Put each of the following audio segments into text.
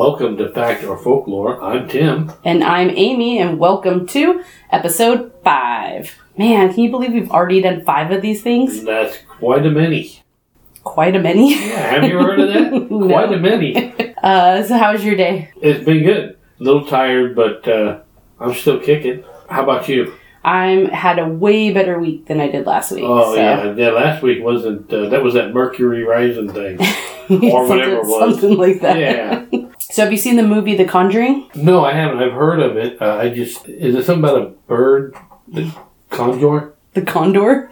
Welcome to Fact or Folklore. I'm Tim. And I'm Amy, and welcome to episode 5. Man, can you believe we've already done 5 of these things? That's quite a many. Quite a many? Yeah, have you heard of that? No. Quite a many. So how was your day? It's been good. A little tired, but I'm still kicking. How about you? I had a way better week than I did last week. Oh, so. Yeah, last week wasn't, that was that Mercury rising thing. Or whatever it was. Something like that. Yeah. So have you seen the movie The Conjuring? No, I haven't. I've heard of it. Is it something about a bird? The condor? The condor?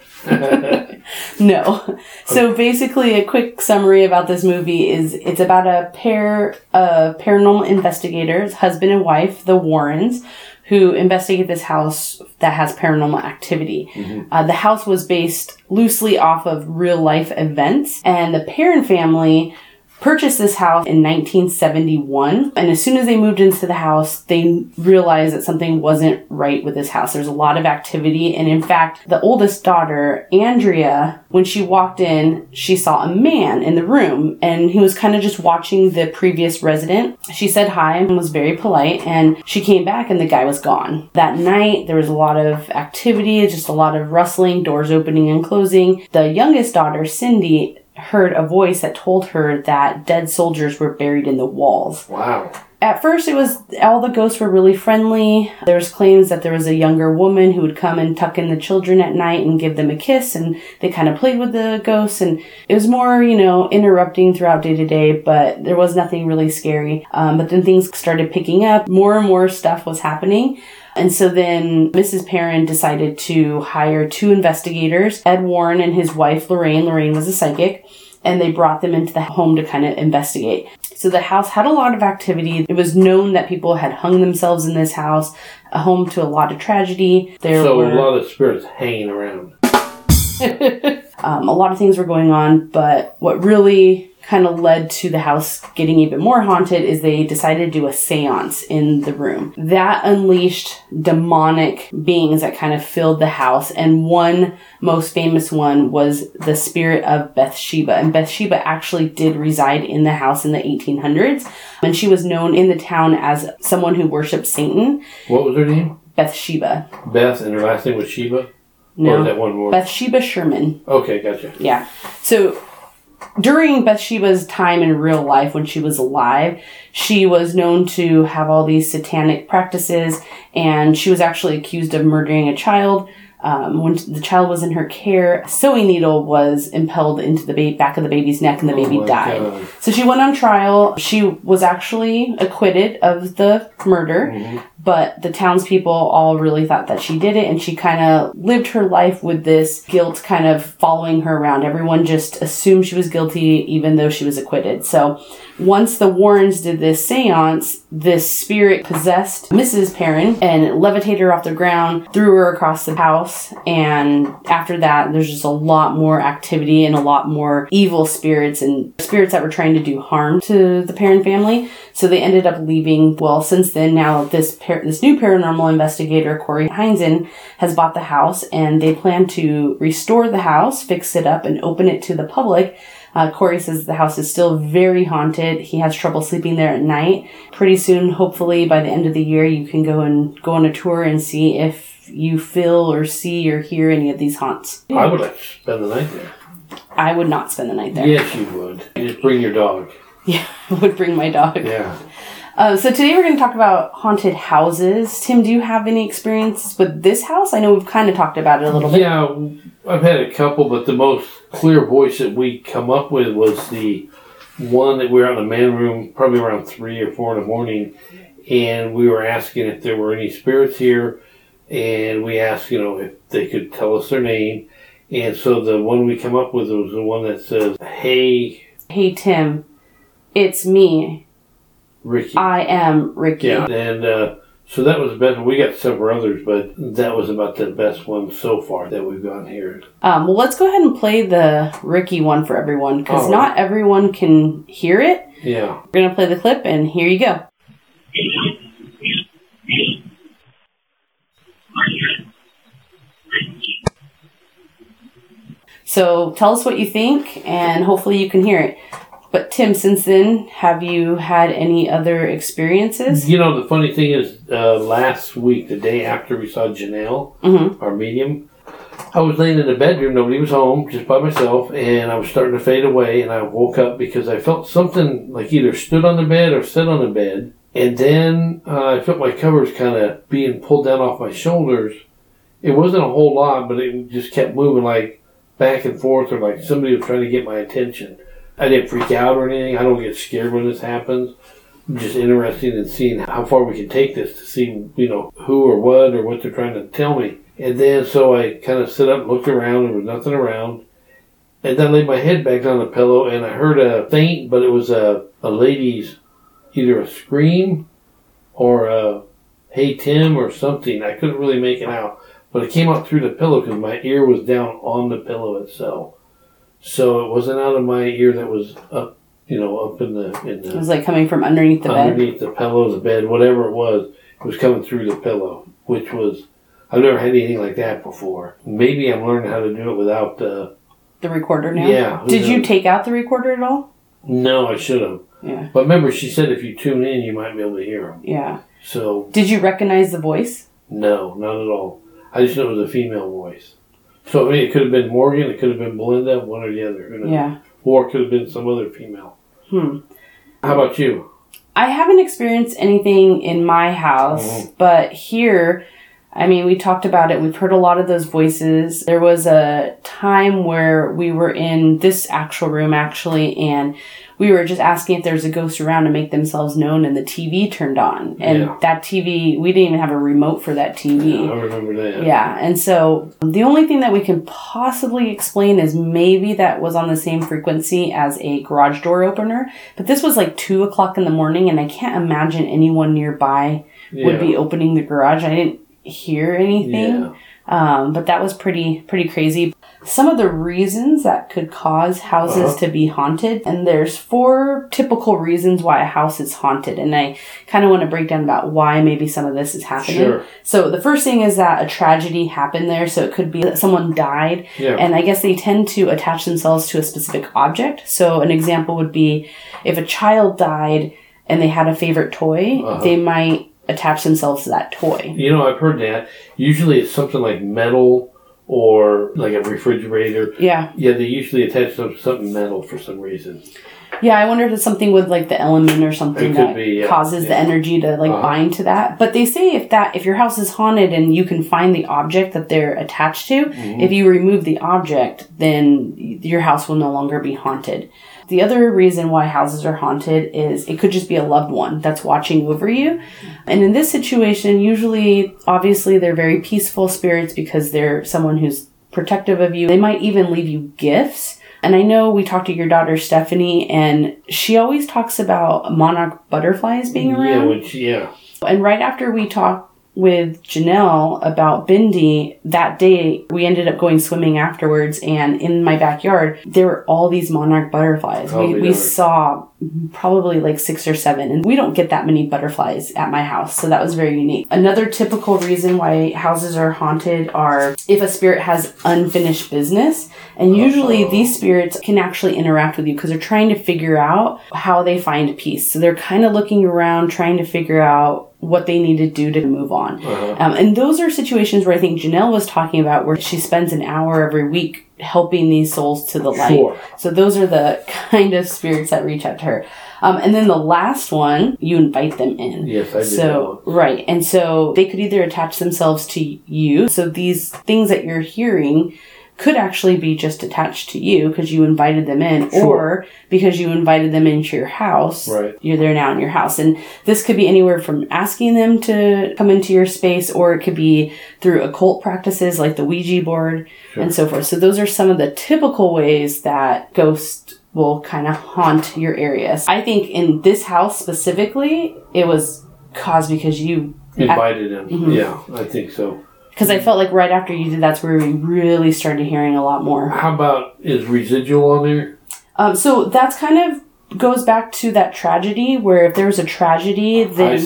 No. So basically a quick summary about this movie is it's about a pair of paranormal investigators, husband and wife, the Warrens, who investigate this house that has paranormal activity. Mm-hmm. The house was based loosely off of real life events, and the Perrin family purchased this house in 1971. And as soon as they moved into the house, they realized that something wasn't right with this house. There's a lot of activity. And in fact, the oldest daughter, Andrea, when she walked in, she saw a man in the room, and he was kind of just watching the previous resident. She said hi and was very polite, and she came back and the guy was gone. That night, there was a lot of activity, just a lot of rustling, doors opening and closing. The youngest daughter, Cindy, heard a voice that told her that dead soldiers were buried in the walls. Wow. At first, it was all the ghosts were really friendly. There was claims that there was a younger woman who would come and tuck in the children at night and give them a kiss, and they kind of played with the ghosts, and it was more, interrupting throughout day to day, but there was nothing really scary. But then things started picking up. More and more stuff was happening. And so then Mrs. Perrin decided to hire 2 investigators, Ed Warren and his wife, Lorraine. Lorraine was a psychic, and they brought them into the home to kind of investigate. So the house had a lot of activity. It was known that people had hung themselves in this house, a home to a lot of tragedy. A lot of spirits hanging around. A lot of things were going on, but what really kind of led to the house getting even more haunted is they decided to do a seance in the room. That unleashed demonic beings that kind of filled the house, and one most famous one was the spirit of Bathsheba. And Bathsheba actually did reside in the house in the 1800s, and she was known in the town as someone who worshipped Satan. What was her name? Bathsheba. Beth, and her last name was Sheba? No. Or is that one more? Bathsheba Sherman. Okay, gotcha. Yeah. So during Bathsheba's time in real life, when she was alive, she was known to have all these satanic practices, and she was actually accused of murdering a child. When the child was in her care, a sewing needle was impaled into the back of the baby's neck, and the baby died. God. So she went on trial. She was actually acquitted of the murder, mm-hmm. but the townspeople all really thought that she did it, and she kind of lived her life with this guilt kind of following her around. Everyone just assumed she was guilty, even though she was acquitted. So once the Warrens did this seance, this spirit possessed Mrs. Perrin and levitated her off the ground, threw her across the house. And after that, there's just a lot more activity and a lot more evil spirits and spirits that were trying to do harm to the Perrin family. So they ended up leaving. Well, since then, now this new paranormal investigator, Corey Heinzen, has bought the house, and they plan to restore the house, fix it up, and open it to the public. Corey says the house is still very haunted. He has trouble sleeping there at night. Pretty soon, hopefully by the end of the year, you can go on a tour and see if you feel or see or hear any of these haunts. I would like to spend the night there. I would not spend the night there. Yes, you would. You just bring your dog. Yeah, I would bring my dog. Yeah. So today we're going to talk about haunted houses. Tim, do you have any experiences with this house? I know we've kind of talked about it a little bit. Yeah, I've had a couple, but the most clear voice that we come up with was the one that we were out in the man room probably around 3 or 4 in the morning, and we were asking if there were any spirits here. And we asked, if they could tell us their name. And so the one we come up with was the one that says, Hey, Tim. It's me. Ricky. I am Ricky. Yeah, and so that was the best one. We got several others, but that was about the best one so far that we've gotten here. Well, let's go ahead and play the Ricky one for everyone, because not everyone can hear it. Yeah. We're going to play the clip, and here you go. So tell us what you think, and hopefully you can hear it. But Tim, since then, have you had any other experiences? You know, the funny thing is, last week, the day after we saw Janelle, mm-hmm. our medium, I was laying in the bedroom, nobody was home, just by myself, and I was starting to fade away, and I woke up because I felt something like either stood on the bed or sat on the bed, and then I felt my covers kind of being pulled down off my shoulders. It wasn't a whole lot, but it just kept moving like back and forth, or like somebody was trying to get my attention. I didn't freak out or anything. I don't get scared when this happens. I'm just interested in seeing how far we can take this to see, you know, who or what they're trying to tell me. And then so I kind of sit up and looked around. There was nothing around. And then I laid my head back on the pillow and I heard a faint, but it was a lady's, either a scream or a, hey, Tim, or something. I couldn't really make it out. But it came out through the pillow because my ear was down on the pillow itself. So it wasn't out of my ear that was up, you know, up in the. It was like coming from underneath the bed? Underneath the pillow, the bed, whatever it was coming through the pillow, which was, I've never had anything like that before. Maybe I'm learning how to do it without the... The recorder now? Yeah. Did you take out the recorder at all? No, I should have. Yeah. But remember, she said if you tune in, you might be able to hear them. Yeah. So... Did you recognize the voice? No, not at all. I just know it was a female voice. So, I mean, it could have been Morgan, it could have been Belinda, one or the other. You know? Yeah. Or it could have been some other female. Hmm. How about you? I haven't experienced anything in my house, mm-hmm. but here, I mean, we talked about it. We've heard a lot of those voices. There was a time where we were in this actual room, actually, and we were just asking if there was a ghost around to make themselves known, and the TV turned on. And that TV, we didn't even have a remote for that TV. Yeah, I remember that. Yeah, and so the only thing that we can possibly explain is maybe that was on the same frequency as a garage door opener. But this was like 2 o'clock in the morning, and I can't imagine anyone nearby would be opening the garage. I didn't hear anything. Yeah. But that was pretty crazy. Some of the reasons that could cause houses to be haunted, and there's 4 typical reasons why a house is haunted, and I kind of want to break down about why maybe some of this is happening. Sure. So the first thing is that a tragedy happened there, so it could be that someone died, and I guess they tend to attach themselves to a specific object. So an example would be if a child died and they had a favorite toy, they might attach themselves to that toy. You know, I've heard that. Usually it's something like metal or like a refrigerator. Yeah. Yeah, they usually attach themselves to something metal for some reason. Yeah, I wonder if it's something with like the element or something that causes the energy to like bind to that. But they say if your house is haunted and you can find the object that they're attached to, mm-hmm. if you remove the object, then your house will no longer be haunted. The other reason why houses are haunted is it could just be a loved one that's watching over you. And in this situation, usually, obviously, they're very peaceful spirits because they're someone who's protective of you. They might even leave you gifts. And I know we talked to your daughter, Stephanie, and she always talks about monarch butterflies being around. And right after we talked with Janelle about Bindi, that day we ended up going swimming afterwards, and in my backyard there were all these monarch butterflies. We saw probably like 6 or 7, and we don't get that many butterflies at my house, so that was very unique. Another typical reason why houses are haunted are if a spirit has unfinished business, and usually these spirits can actually interact with you because they're trying to figure out how they find peace, so they're kind of looking around trying to figure out what they need to do to move on. And those are situations where I think Janelle was talking about, where she spends an hour every week helping these souls to the light. Sure. So those are the kind of spirits that reach out to her. And then the last one, you invite them in. Yes, I did. So, right. And so they could either attach themselves to you. So these things that you're hearing could actually be just attached to you because you invited them in, or because you invited them into your house. Right. You're there now in your house. And this could be anywhere from asking them to come into your space, or it could be through occult practices like the Ouija board and so forth. So those are some of the typical ways that ghosts will kind of haunt your areas. I think in this house specifically, it was caused because you invited them. Mm-hmm. Yeah, I think so. Because I felt like right after you did, that's where we really started hearing a lot more. How about, is residual on there? So that's kind of goes back to that tragedy, where if there was a tragedy, then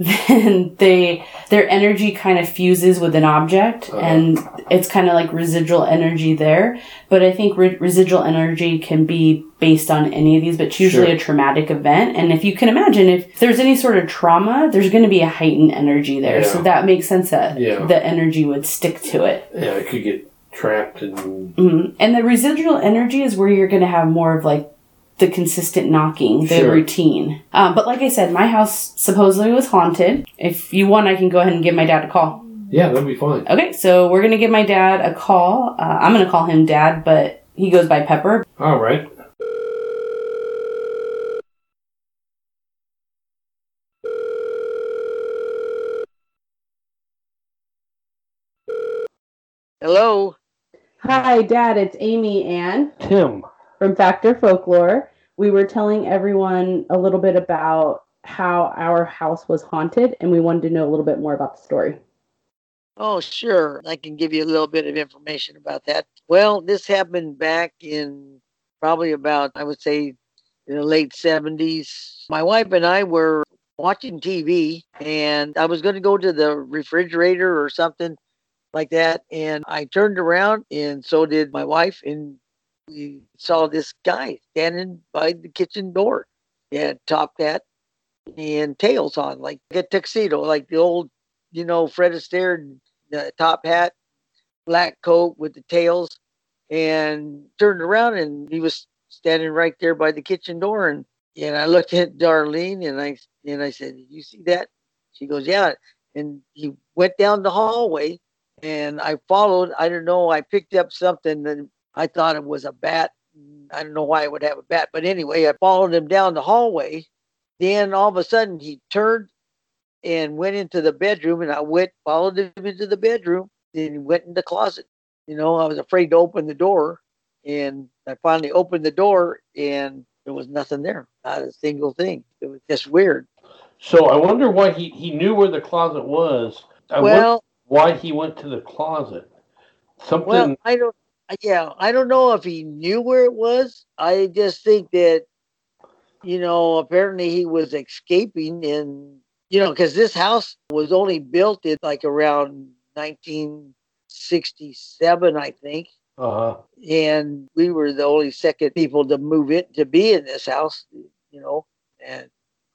then their energy kind of fuses with an object, and it's kind of like residual energy there. But I think residual energy can be based on any of these, but it's usually a traumatic event. And if you can imagine, if there's any sort of trauma, there's going to be a heightened energy there. Yeah. So that makes sense that the energy would stick to it. Yeah, it could get trapped. And the residual energy is where you're going to have more of like the consistent knocking, the routine. But like I said, my house supposedly was haunted. If you want, I can go ahead and give my dad a call. Yeah, that'd be fine. Okay, so we're going to give my dad a call. I'm going to call him Dad, but he goes by Pepper. All right. Hello. Hi, Dad. It's Amy and Tim from Fact or Folklore. We were telling everyone a little bit about how our house was haunted, and we wanted to know a little bit more about the story. Oh, sure. I can give you a little bit of information about that. Well, this happened back in probably about, I would say, in the late 70s. My wife and I were watching TV, and I was going to go to the refrigerator or something like that, and I turned around, and so did my wife, and we saw this guy standing by the kitchen door. He had top hat and tails on, like a tuxedo, like the old, Fred Astaire top hat, black coat with the tails, and turned around, and he was standing right there by the kitchen door. And I looked at Darlene, and I said, "Did you see that?" She goes, "Yeah." And he went down the hallway, and I followed. I don't know. I picked up something that I thought it was a bat. I don't know why it would have a bat. But anyway, I followed him down the hallway. Then all of a sudden, he turned and went into the bedroom. And I followed him into the bedroom. Then he went in the closet. I was afraid to open the door. And I finally opened the door, and there was nothing there. Not a single thing. It was just weird. So I wonder why he knew where the closet was. Why he went to the closet. Something. Well, I don't know if he knew where it was. I just think that, apparently he was escaping, and, because this house was only built in like around 1967, I think. Uh-huh. And we were the only second people to move in, to be in this house, and of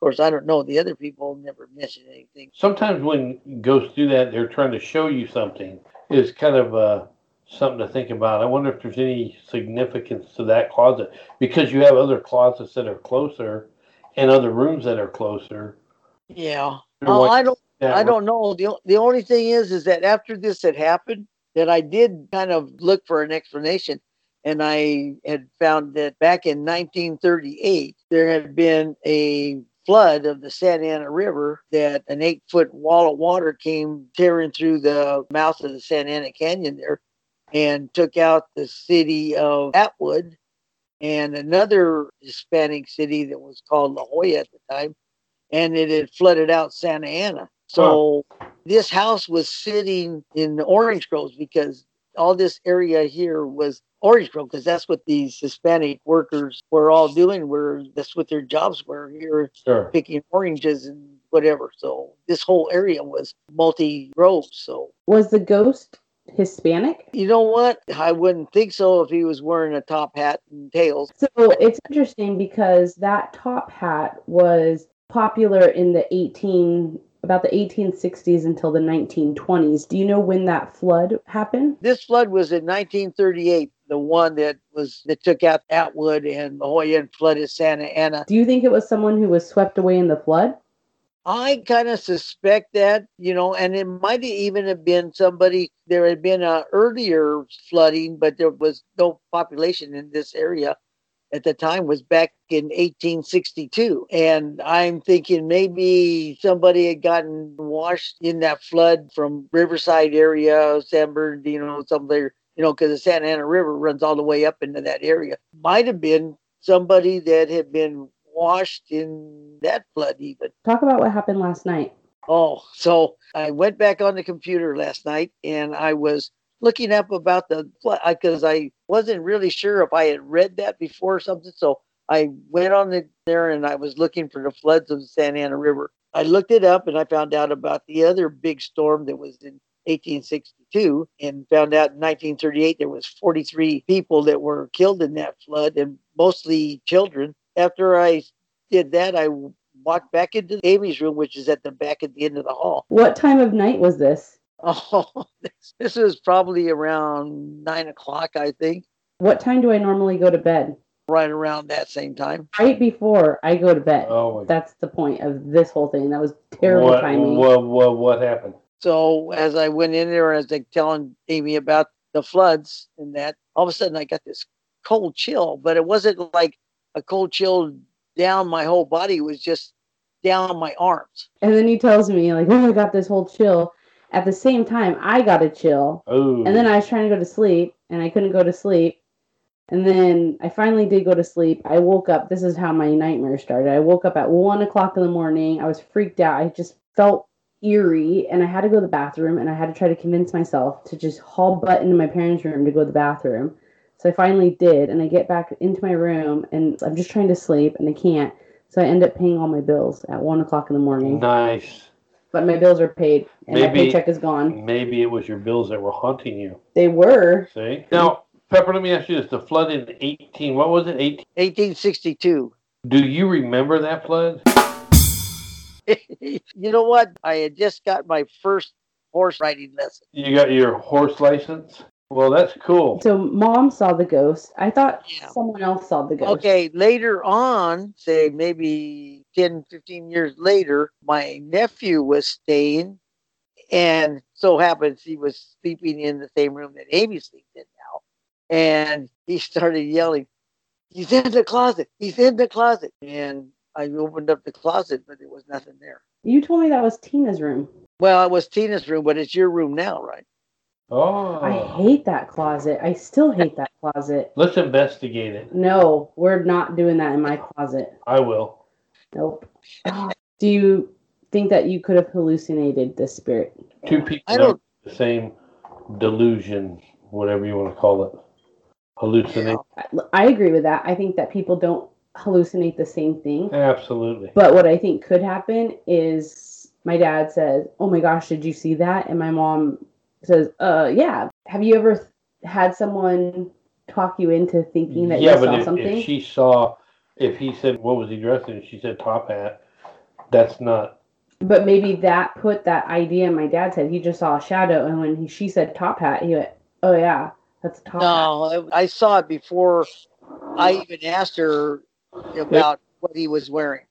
course, I don't know. The other people never mentioned anything. Sometimes when ghosts do that, they're trying to show you something. It's kind of something to think about. I wonder if there's any significance to that closet, because you have other closets that are closer and other rooms that are closer. Yeah. I don't know. The only thing is that after this had happened, that I did kind of look for an explanation. And I had found that back in 1938, there had been a flood of the Santa Ana River, that an 8-foot wall of water came tearing through the mouth of the Santa Ana Canyon there and took out the city of Atwood and another Hispanic city that was called La Jolla at the time. And it had flooded out Santa Ana. So this house was sitting in the orange groves, because all this area here was orange grove, because that's what these Hispanic workers were all doing. That's what their jobs were here, picking oranges and whatever. So this whole area was multi-grove. So was the ghost Hispanic? You know what? I wouldn't think so if he was wearing a top hat and tails. So it's interesting, because that top hat was popular in about the 1860s until the 1920s. Do you know when that flood happened? This flood was in 1938, the one that took out Atwood and La Jolla and flooded Santa Ana. Do you think it was someone who was swept away in the flood? I kind of suspect that, and it might even have been somebody. There had been an earlier flooding, but there was no population in this area at the time. Was back in 1862. And I'm thinking maybe somebody had gotten washed in that flood from Riverside area, San Bernardino, somewhere, because the Santa Ana River runs all the way up into that area. Might have been somebody that had been washed in that flood even. Talk about what happened last night. Oh, so I went back on the computer last night, and I was looking up about the flood, because I wasn't really sure if I had read that before or something. So I went on there, and I was looking for the floods of the Santa Ana River. I looked it up and I found out about the other big storm that was in 1862 and found out in 1938 there was 43 people that were killed in that flood and mostly children. After I did that, I walked back into Amy's room, which is at the back at the end of the hall. What time of night was this? Oh, this is probably around 9 o'clock, I think. What time do I normally go to bed? Right around that same time. Right before I go to bed. Oh, that's the point of this whole thing. That was terrible timing. What happened? So as I went in there, as they telling Amy about the floods and that, all of a sudden I got this cold chill, but it wasn't like a cold chill down my whole body. It was just down my arms. And then he tells me, like, oh, I got this whole chill. At the same time, I got a chill. Ooh. And then I was trying to go to sleep, and I couldn't go to sleep. And then I finally did go to sleep. I woke up. This is how my nightmare started. I woke up at 1 o'clock in the morning. I was freaked out. I just felt eerie, and I had to go to the bathroom, and I had to try to convince myself to just haul butt into my parents' room to go to the bathroom. So I finally did, and I get back into my room, and I'm just trying to sleep, and I can't. So I end up paying all my bills at 1 o'clock in the morning. Nice. But my bills are paid, and my paycheck is gone. Maybe it was your bills that were haunting you. They were. See? Now, Pepper, let me ask you this. The flood in 1862. Do you remember that flood? You know what? I had just got my first horse riding lesson. You got your horse license? Well, that's cool. So Mom saw the ghost. I thought someone else saw the ghost. Okay, later on, say maybe 10, 15 years later, my nephew was staying, and so happens he was sleeping in the same room that Amy sleeps in now. And he started yelling, he's in the closet, he's in the closet. And I opened up the closet, but there was nothing there. You told me that was Tina's room. Well, it was Tina's room, but it's your room now, right? Oh. I hate that closet. I still hate that closet. Let's investigate it. No, we're not doing that in my closet. I will. Nope. Do you think that you could have hallucinated this spirit? Two people have the same delusion, whatever you want to call it. Hallucinate. I agree with that. I think that people don't hallucinate the same thing. Absolutely. But what I think could happen is my dad says, oh my gosh, did you see that? And my mom says, yeah. Have you ever had someone talk you into thinking that you saw something? Yeah, but if she saw, if he said, what was he dressed in? She said, top hat. That's not. But maybe that put that idea in my dad's head. He just saw a shadow, and when she said top hat, he went, oh yeah, that's a top hat. No, I saw it before I even asked her about what he was wearing.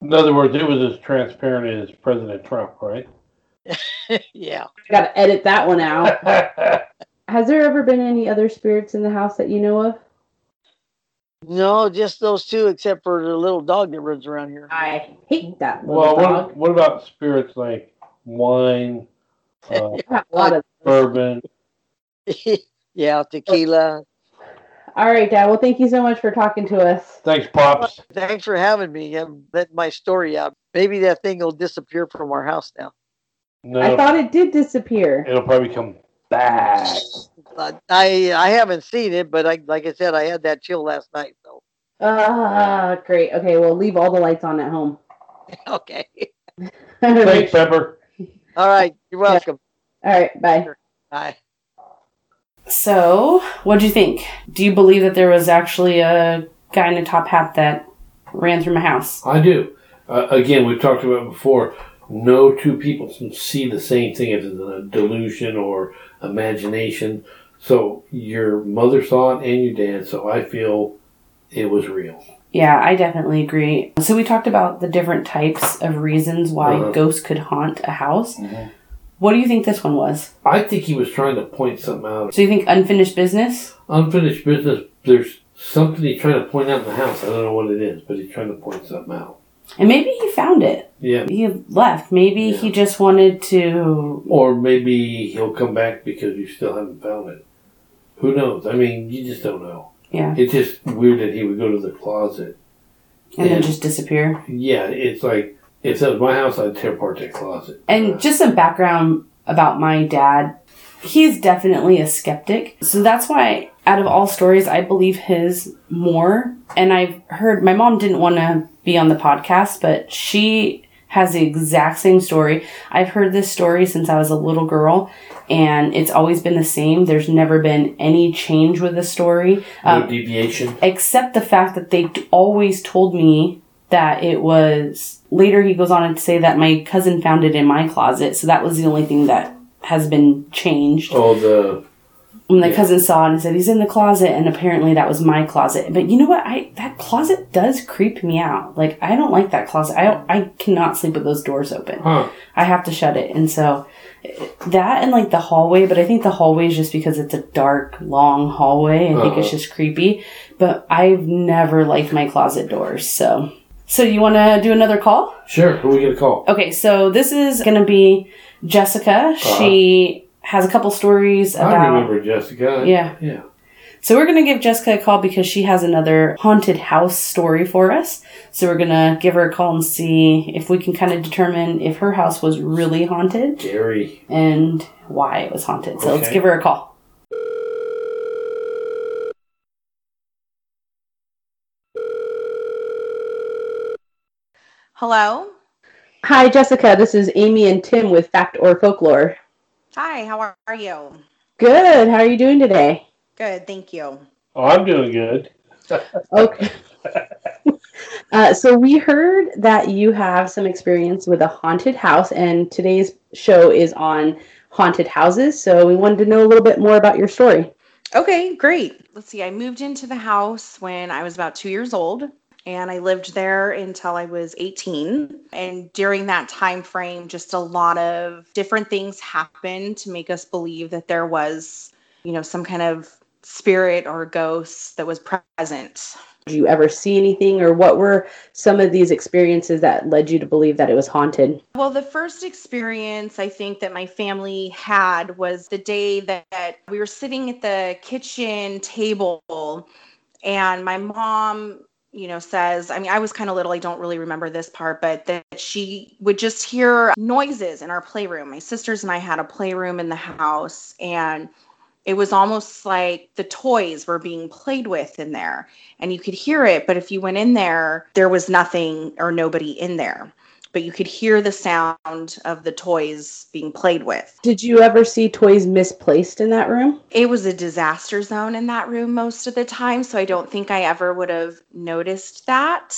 In other words, it was as transparent as President Trump, right? Yeah. I got to edit that one out. Has there ever been any other spirits in the house that you know of? No, just those two, except for the little dog that runs around here. I hate that little dog. What about spirits like wine, a lot of bourbon? Yeah, tequila. All right, Dad. Well, thank you so much for talking to us. Thanks, Pops. Thanks for having me and letting my story out. Maybe that thing will disappear from our house now. No, I thought it did disappear. It'll probably come back. I haven't seen it, but like I said, I had that chill last night. So. Great. Okay, well, leave all the lights on at home. Okay. Thanks, Pepper. All right, you're welcome. Yeah. All right, bye. Sure. Bye. So, what do you think? Do you believe that there was actually a guy in a top hat that ran through my house? I do. Again, we've talked about it before. No two people can see the same thing. It's a delusion or imagination. So your mother saw it and your dad, so I feel it was real. Yeah, I definitely agree. So we talked about the different types of reasons why ghosts could haunt a house. Mm-hmm. What do you think this one was? I think he was trying to point something out. So you think unfinished business? Unfinished business. There's something he's trying to point out in the house. I don't know what it is, but he's trying to point something out. And maybe he found it. Yeah. He left. Maybe he just wanted to... Or maybe he'll come back because you still haven't found it. Who knows? I mean, you just don't know. Yeah. It's just weird that he would go to the closet. And then just disappear. Yeah. It's like, if that was my house, I'd tear apart that closet. And just some background about my dad. He's definitely a skeptic. So that's why, out of all stories, I believe his more. And I've heard... My mom didn't want to be on the podcast, but she has the exact same story. I've heard this story since I was a little girl, and it's always been the same. There's never been any change with the story. No deviation. Except the fact that they always told me that it was... Later he goes on to say that my cousin found it in my closet, so that was the only thing that has been changed. Oh, the... When my cousin saw it and said, he's in the closet, and apparently that was my closet. But you know what? That closet does creep me out. Like, I don't like that closet. I cannot sleep with those doors open. Huh. I have to shut it. And so that and, like, the hallway. But I think the hallway is just because it's a dark, long hallway. I think it's just creepy. But I've never liked my closet doors, so... So you want to do another call? Sure. Who we get a call? Okay, so this is going to be Jessica. She... has a couple stories about... I remember Jessica. Yeah. Yeah. So we're going to give Jessica a call because she has another haunted house story for us. So we're going to give her a call and see if we can kind of determine if her house was really haunted. Scary. And why it was haunted. So let's give her a call. Hello? Hi, Jessica. This is Amy and Tim with Fact or Folklore. Hi, how are you? Good. How are you doing today? Good, thank you. Oh, I'm doing good. Okay. So we heard that you have some experience with a haunted house, and today's show is on haunted houses. So we wanted to know a little bit more about your story. Okay, great. Let's see. I moved into the house when I was about 2 years old. And I lived there until I was 18. And during that time frame, just a lot of different things happened to make us believe that there was, you know, some kind of spirit or ghost that was present. Did you ever see anything, or what were some of these experiences that led you to believe that it was haunted? Well, the first experience I think that my family had was the day that we were sitting at the kitchen table, and my mom... you know, says, I mean, I was kind of little, I don't really remember this part, but that she would just hear noises in our playroom. My sisters and I had a playroom in the house, and it was almost like the toys were being played with in there, and you could hear it. But if you went in there, there was nothing or nobody in there, but you could hear the sound of the toys being played with. Did you ever see toys misplaced in that room? It was a disaster zone in that room most of the time, so I don't think I ever would have noticed that.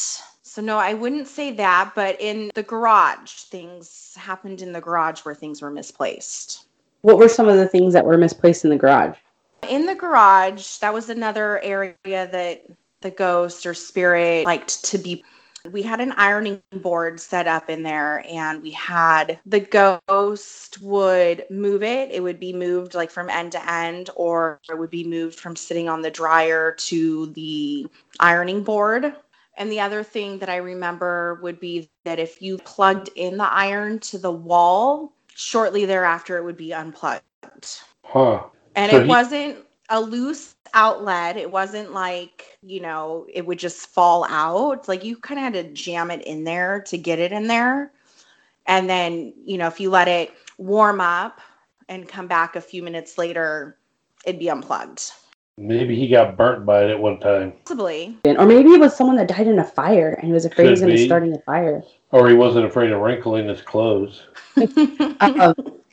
So no, I wouldn't say that, but in the garage, things happened in the garage where things were misplaced. What were some of the things that were misplaced in the garage? In the garage, that was another area that the ghost or spirit liked to be. We had an ironing board set up in there, and we had the ghost would move it. It would be moved like from end to end, or it would be moved from sitting on the dryer to the ironing board. And the other thing that I remember would be that if you plugged in the iron to the wall, shortly thereafter it would be unplugged. Huh. And so it wasn't a loose outlet. It wasn't like, you know, it would just fall out. Like you kind of had to jam it in there to get it in there. And then, you know, if you let it warm up and come back a few minutes later, it'd be unplugged. Maybe he got burnt by it at one time. Possibly. Or maybe it was someone that died in a fire and he was afraid he was going to be starting a fire. Or he wasn't afraid of wrinkling his clothes.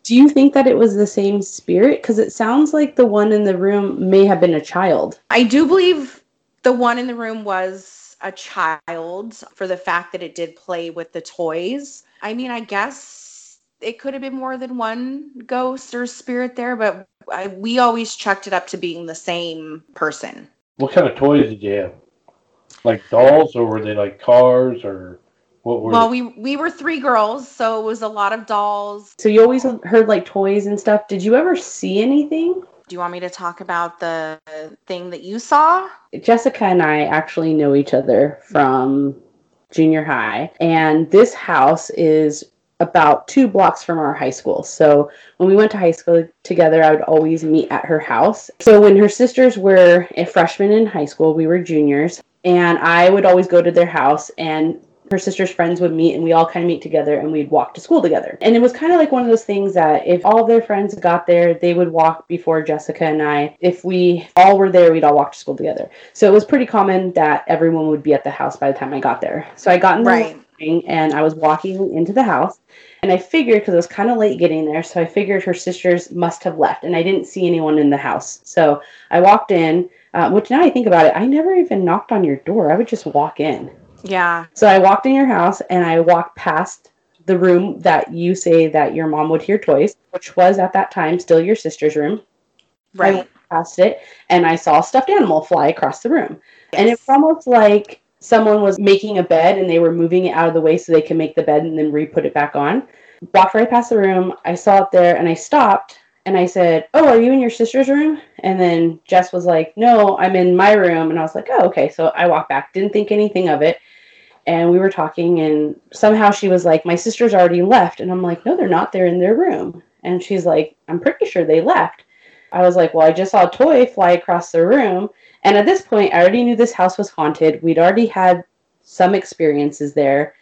Do you think that it was the same spirit? Because it sounds like the one in the room may have been a child. I do believe the one in the room was a child for the fact that it did play with the toys. I mean, I guess it could have been more than one ghost or spirit there, but we always chucked it up to being the same person. What kind of toys did you have? Like dolls, or were they like cars, or... Well, we were three girls, so it was a lot of dolls. So you always heard like toys and stuff. Did you ever see anything? Do you want me to talk about the thing that you saw? Jessica and I actually know each other from junior high, and this house is about 2 blocks from our high school. So when we went to high school together, I would always meet at her house. So when her sisters were a freshman in high school, we were juniors, and I would always go to their house, and her sister's friends would meet, and we all kind of meet together, and we'd walk to school together. And it was kind of like one of those things that if all their friends got there, they would walk before Jessica and I. If we all were there, we'd all walk to school together. So it was pretty common that everyone would be at the house by the time I got there. So I got in the morning, and I was walking into the house, and I figured, because it was kind of late getting there, so I figured her sisters must have left, and I didn't see anyone in the house. So I walked in, which now I think about it, I never even knocked on your door. I would just walk in. Yeah. So I walked in your house, and I walked past the room that you say that your mom would hear toys, which was at that time still your sister's room. Right. I went past it, and I saw a stuffed animal fly across the room. Yes. And it's almost like someone was making a bed, and they were moving it out of the way so they could make the bed and then re-put it back on. Walked right past the room. I saw it there, and I stopped, and I said, "Oh, are you in your sister's room?" And then Jess was like, "No, I'm in my room." And I was like, "Oh, okay." So I walked back, didn't think anything of it. And we were talking, and somehow she was like, "My sister's already left." And I'm like, "No, they're not. They're in their room." And she's like, "I'm pretty sure they left." I was like, "Well, I just saw a toy fly across the room." And at this point, I already knew this house was haunted. We'd already had some experiences there.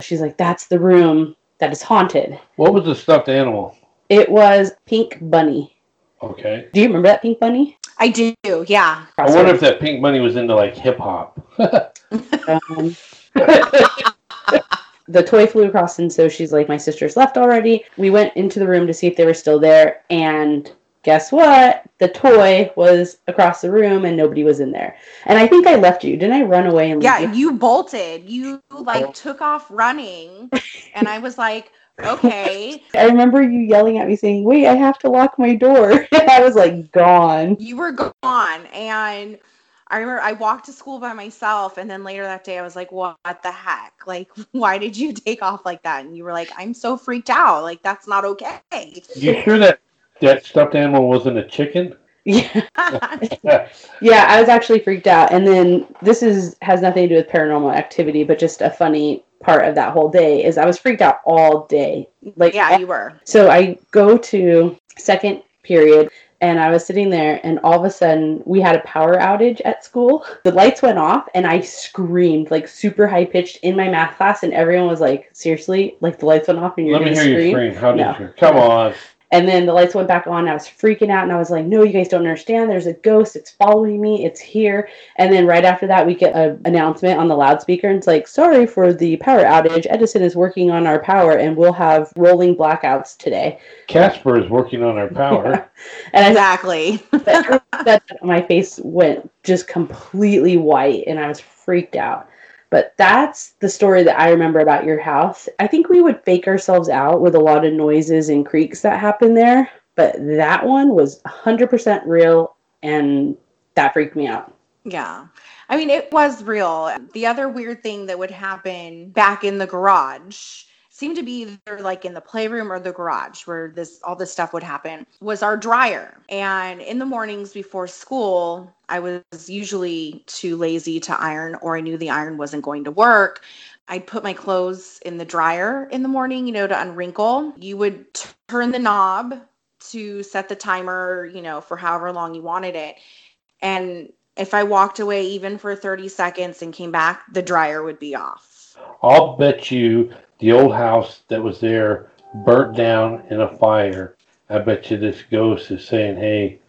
She's like, "That's the room that is haunted." What was the stuffed animal? It was Pink Bunny. Okay. Do you remember that Pink Bunny? I do, yeah. I wonder if that Pink Bunny was into, like, hip-hop. The toy flew across, and so she's like, "My sister's left already." We went into the room to see if they were still there, and guess what? The toy was across the room, and nobody was in there. And I think I left you. Didn't I run away and leave you? Yeah, you bolted. You, like, took off running, and I was like, "Okay." I remember you yelling at me saying, "Wait, I have to lock my door." I was, like, gone. You were gone, and I remember I walked to school by myself, and then later that day I was like, "What the heck? Like, why did you take off like that?" And you were like, "I'm so freaked out. Like, that's not okay." You sure that stuffed animal wasn't a chicken? Yeah. Yeah, I was actually freaked out. And then has nothing to do with paranormal activity, but just a funny part of that whole day is I was freaked out all day. Like, yeah, you were. So I go to second period. And I was sitting there, and all of a sudden, we had a power outage at school. The lights went off, and I screamed, like, super high-pitched in my math class. And everyone was like, "Seriously? Like, the lights went off, and you're going to scream?" Let me hear you scream. How did you? Come on. And then the lights went back on, and I was freaking out. And I was like, "No, you guys don't understand. There's a ghost. It's following me. It's here." And then right after that, we get an announcement on the loudspeaker. And it's like, "Sorry for the power outage. Edison is working on our power, and we'll have rolling blackouts today. Casper is working on our power." Yeah. And exactly. My face went just completely white, and I was freaked out. But that's the story that I remember about your house. I think we would fake ourselves out with a lot of noises and creaks that happened there, but that one was 100% real, and that freaked me out. Yeah. I mean, it was real. The other weird thing that would happen back in the garage seemed to be either like in the playroom or the garage where all this stuff would happen was our dryer. And in the mornings before school, I was usually too lazy to iron, or I knew the iron wasn't going to work. I'd put my clothes in the dryer in the morning, to unwrinkle. You would turn the knob to set the timer, for however long you wanted it. And if I walked away even for 30 seconds and came back, the dryer would be off. I'll bet you the old house that was there burnt down in a fire. I bet you this ghost is saying, "Hey,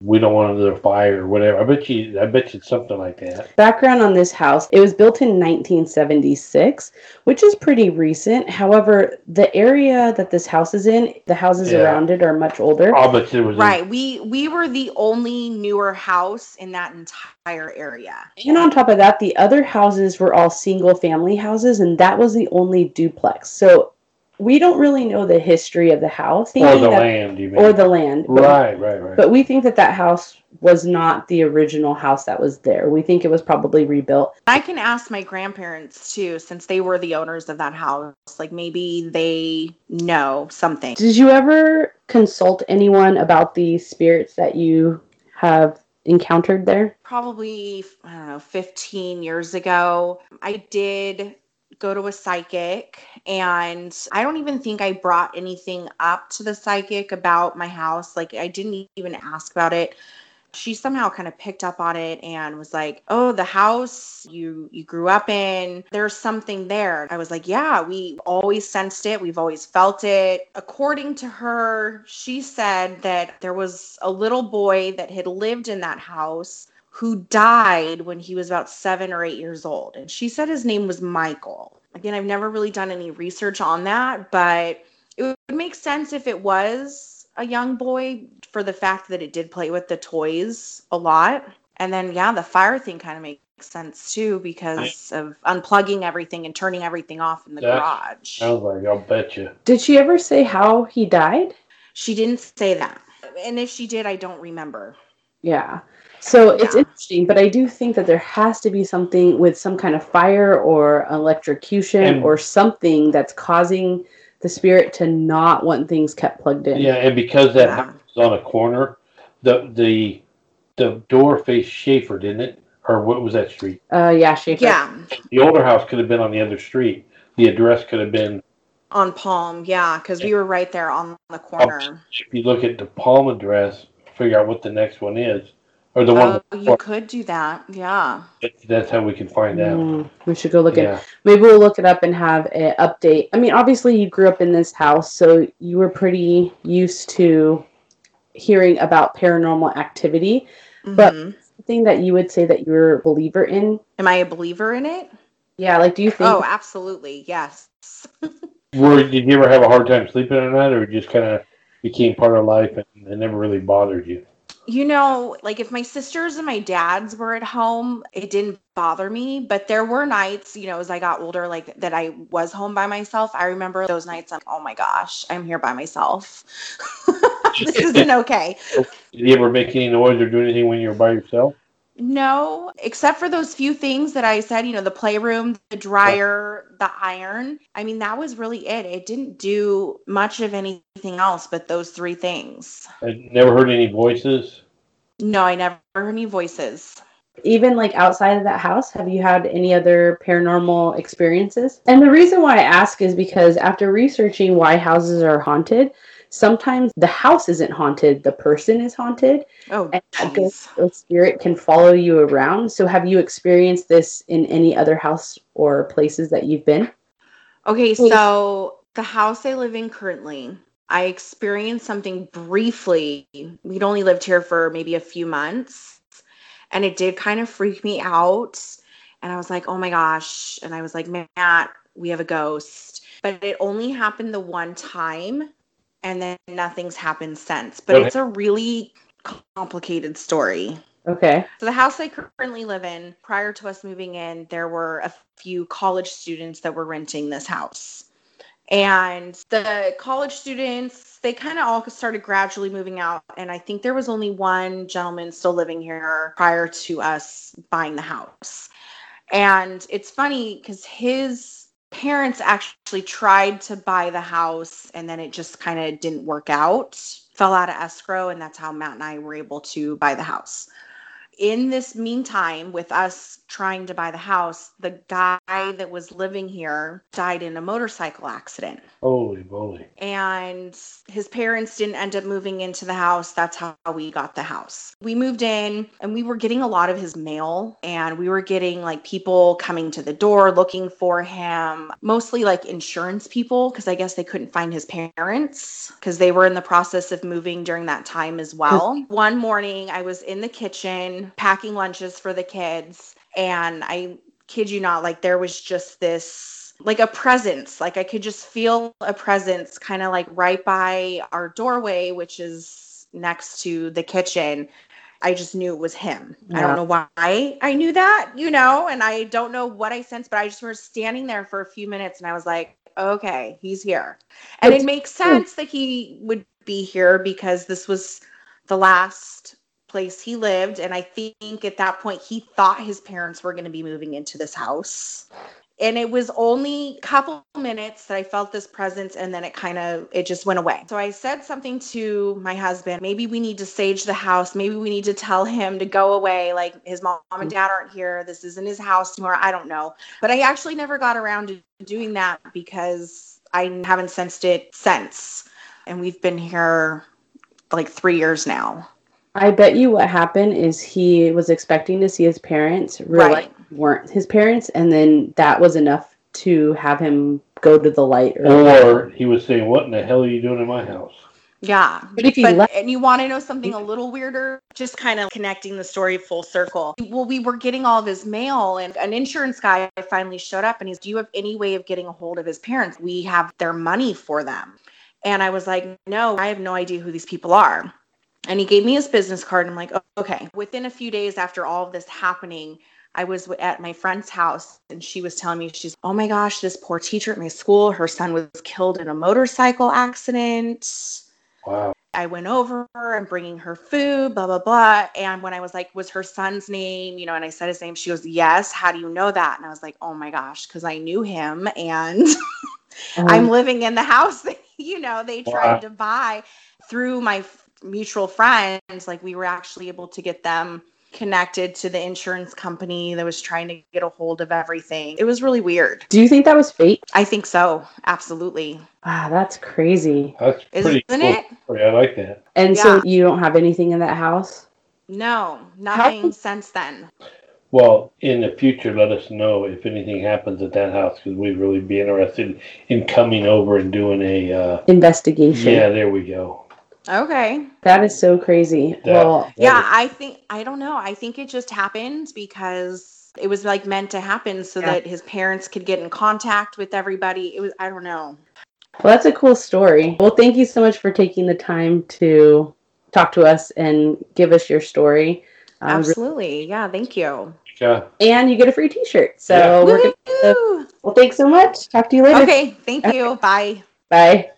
we don't want another fire," or whatever. I bet you it's something like that. Background on this house. It was built in 1976, which is pretty recent. However, the area that this house is in, the houses around it are much older. I'll bet you it was right. We were the only newer house in that entire area. And on top of that, the other houses were all single family houses, and that was the only duplex. So we don't really know the history of the house. Land, you mean. Or the land. Right. But we think that house was not the original house that was there. We think it was probably rebuilt. I can ask my grandparents, too, since they were the owners of that house. Like, maybe they know something. Did you ever consult anyone about the spirits that you have encountered there? Probably, 15 years ago. I did go to a psychic, and I don't even think I brought anything up to the psychic about my house. Like, I didn't even ask about it. She somehow kind of picked up on it and was like, "Oh, the house you grew up in, there's something there." I was like, "Yeah, we always sensed it. We've always felt it." According to her, she said that there was a little boy that had lived in that house who died when he was about 7 or 8 years old. And she said his name was Michael. Again, I've never really done any research on that, but it would make sense if it was a young boy for the fact that it did play with the toys a lot. And then, yeah, the fire thing kind of makes sense, too, because of unplugging everything and turning everything off in the garage. I was like, I'll bet you. Did she ever say how he died? She didn't say that. And if she did, I don't remember. Yeah. So it's interesting, but I do think that there has to be something with some kind of fire or electrocution or something that's causing the spirit to not want things kept plugged in. Yeah, and because that house was on a corner, the door faced Schaefer, didn't it? Or what was that street? Yeah, Schaefer. Yeah. The older house could have been on the other street. The address could have been on Palm, because we were right there on the corner. If you look at the Palm address, figure out what the next one is. Or the one you could do that, yeah. That's how we can find out. We should go look it. Maybe we'll look it up and have an update. I mean, obviously you grew up in this house, so you were pretty used to hearing about paranormal activity. Mm-hmm. But something that you would say that you're a believer in? Am I a believer in it? Yeah, like do you think? Oh, absolutely, yes. Did you ever have a hard time sleeping at night, or it just kind of became part of life and it never really bothered you? You know, like if my sisters and my dads were at home, it didn't bother me. But there were nights, you know, as I got older, like that I was home by myself. I remember those nights. I'm like, oh my gosh, I'm here by myself. This isn't okay. Did you ever make any noise or do anything when you were by yourself? No, except for those few things that I said, you know, the playroom, the dryer, the iron. I mean, that was really it. It didn't do much of anything else but those three things. I never heard any voices? No, I never heard any voices. Even like outside of that house, have you had any other paranormal experiences? And the reason why I ask is because after researching why houses are haunted, sometimes the house isn't haunted, the person is haunted. Oh, and the spirit can follow you around. So have you experienced this in any other house or places that you've been? Okay, so the house I live in currently, I experienced something briefly. We'd only lived here for maybe a few months, and it did kind of freak me out. And I was like, oh my gosh. And I was like, Matt, we have a ghost. But it only happened the one time. And then nothing's happened since. But it's a really complicated story. Okay. So the house I currently live in, prior to us moving in, there were a few college students that were renting this house. And the college students, they kind of all started gradually moving out. And I think there was only one gentleman still living here prior to us buying the house. And it's funny because his parents actually tried to buy the house, and then it just kind of didn't work out, fell out of escrow, and that's how Matt and I were able to buy the house. In this meantime, with us trying to buy the house, the guy that was living here died in a motorcycle accident. Holy moly. And his parents didn't end up moving into the house. That's how we got the house. We moved in and we were getting a lot of his mail, and we were getting like people coming to the door looking for him, mostly like insurance people, because I guess they couldn't find his parents because they were in the process of moving during that time as well. One morning I was in the kitchen packing lunches for the kids, and I kid you not, like there was just this like a presence, like I could just feel a presence kind of like right by our doorway, which is next to the kitchen. I just knew it was him. Yeah. I don't know why I knew that, you know, and I don't know what I sensed, but I just was standing there for a few minutes and I was like, okay, he's here. And it makes sense that he would be here because this was the last place he lived, and I think at that point he thought his parents were going to be moving into this house. And it was only a couple minutes that I felt this presence, and then it just went away. So I said something to my husband, maybe we need to sage the house, maybe we need to tell him to go away, like his mom and dad aren't here, this isn't his house anymore, I don't know. But I actually never got around to doing that because I haven't sensed it since, and we've been here like 3 years now. I bet you what happened is he was expecting to see his parents, realized weren't his parents, and then that was enough to have him go to the light. Or he was saying, what in the hell are you doing in my house? Yeah. But if you left, and you want to know something a little weirder, just kind of connecting the story full circle. Well, we were getting all of his mail, and an insurance guy finally showed up and he's, do you have any way of getting a hold of his parents? We have their money for them. And I was like, no, I have no idea who these people are. And he gave me his business card. And I'm like, okay. Within a few days after all of this happening, I was at my friend's house and she was telling me, she's, oh my gosh, this poor teacher at my school, her son was killed in a motorcycle accident. Wow. I went over, I'm bringing her food, blah, blah, blah. And when I was like, was her son's name, you know, and I said his name, she goes, yes. How do you know that? And I was like, oh my gosh, because I knew him and I'm living in the house that, you know, they tried to buy through my mutual friends. Like we were actually able to get them connected to the insurance company that was trying to get a hold of everything. It was really weird. Do you think that was fate? I think so. Absolutely. Wow, that's crazy. That's pretty cool. Isn't it? I like that. And so you don't have anything in that house? No, nothing since then. Well, in the future, let us know if anything happens at that house, because we'd really be interested in coming over and doing a... investigation. Yeah, there we go. Okay. That is so crazy. I don't know. I think it just happened because it was like meant to happen so that his parents could get in contact with everybody. It was, I don't know. Well, that's a cool story. Well, thank you so much for taking the time to talk to us and give us your story. Absolutely. Yeah. Thank you. Yeah. And you get a free t-shirt. So we're gonna get the, well, thanks so much. Talk to you later. Okay. Thank you. Bye. Bye.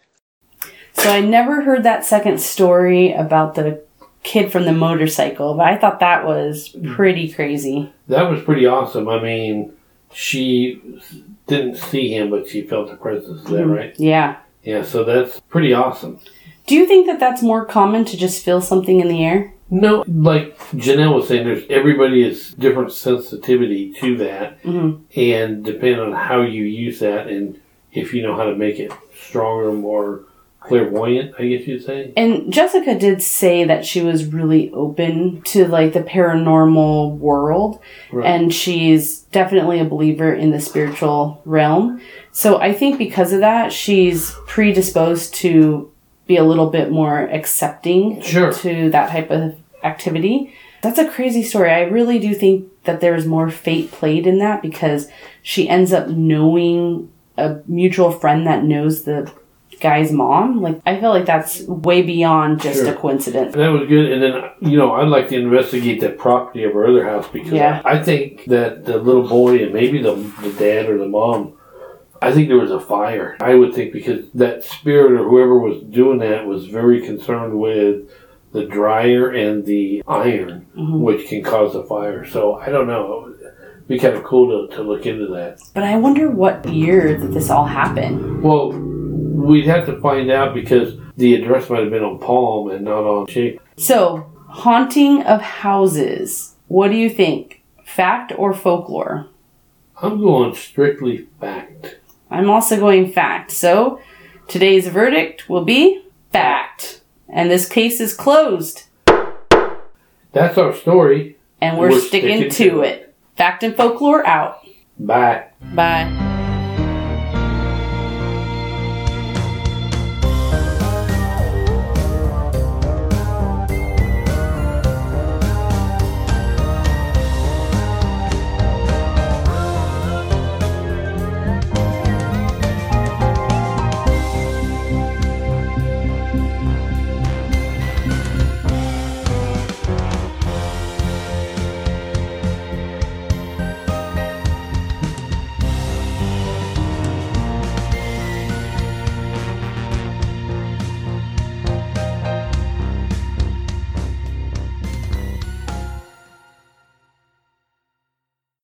So I never heard that second story about the kid from the motorcycle, but I thought that was pretty crazy. That was pretty awesome. I mean, she didn't see him, but she felt the presence there, right? Yeah. Yeah, so that's pretty awesome. Do you think that that's more common to just feel something in the air? No, like Janelle was saying, there's everybody has different sensitivity to that, and depending on how you use that and if you know how to make it stronger, more... clairvoyant, I guess you'd say. And Jessica did say that she was really open to like the paranormal world, and she's definitely a believer in the spiritual realm. So I think because of that, she's predisposed to be a little bit more accepting to that type of activity. That's a crazy story. I really do think that there's more fate played in that because she ends up knowing a mutual friend that knows the guy's mom. Like, I feel like that's way beyond just a coincidence. That was good. And then, you know, I'd like to investigate the property of her other house because I think that the little boy and maybe the dad or the mom, I think there was a fire. I would think because that spirit or whoever was doing that was very concerned with the dryer and the iron, which can cause a fire. So, I don't know. It'd be kind of cool to look into that. But I wonder what year that this all happened. Well, we'd have to find out because the address might have been on Palm and not on Schaefer. So, haunting of houses. What do you think? Fact or folklore? I'm going strictly fact. I'm also going fact. So, today's verdict will be fact. And this case is closed. That's our story. And we're sticking to it. Fact and folklore out. Bye. Bye.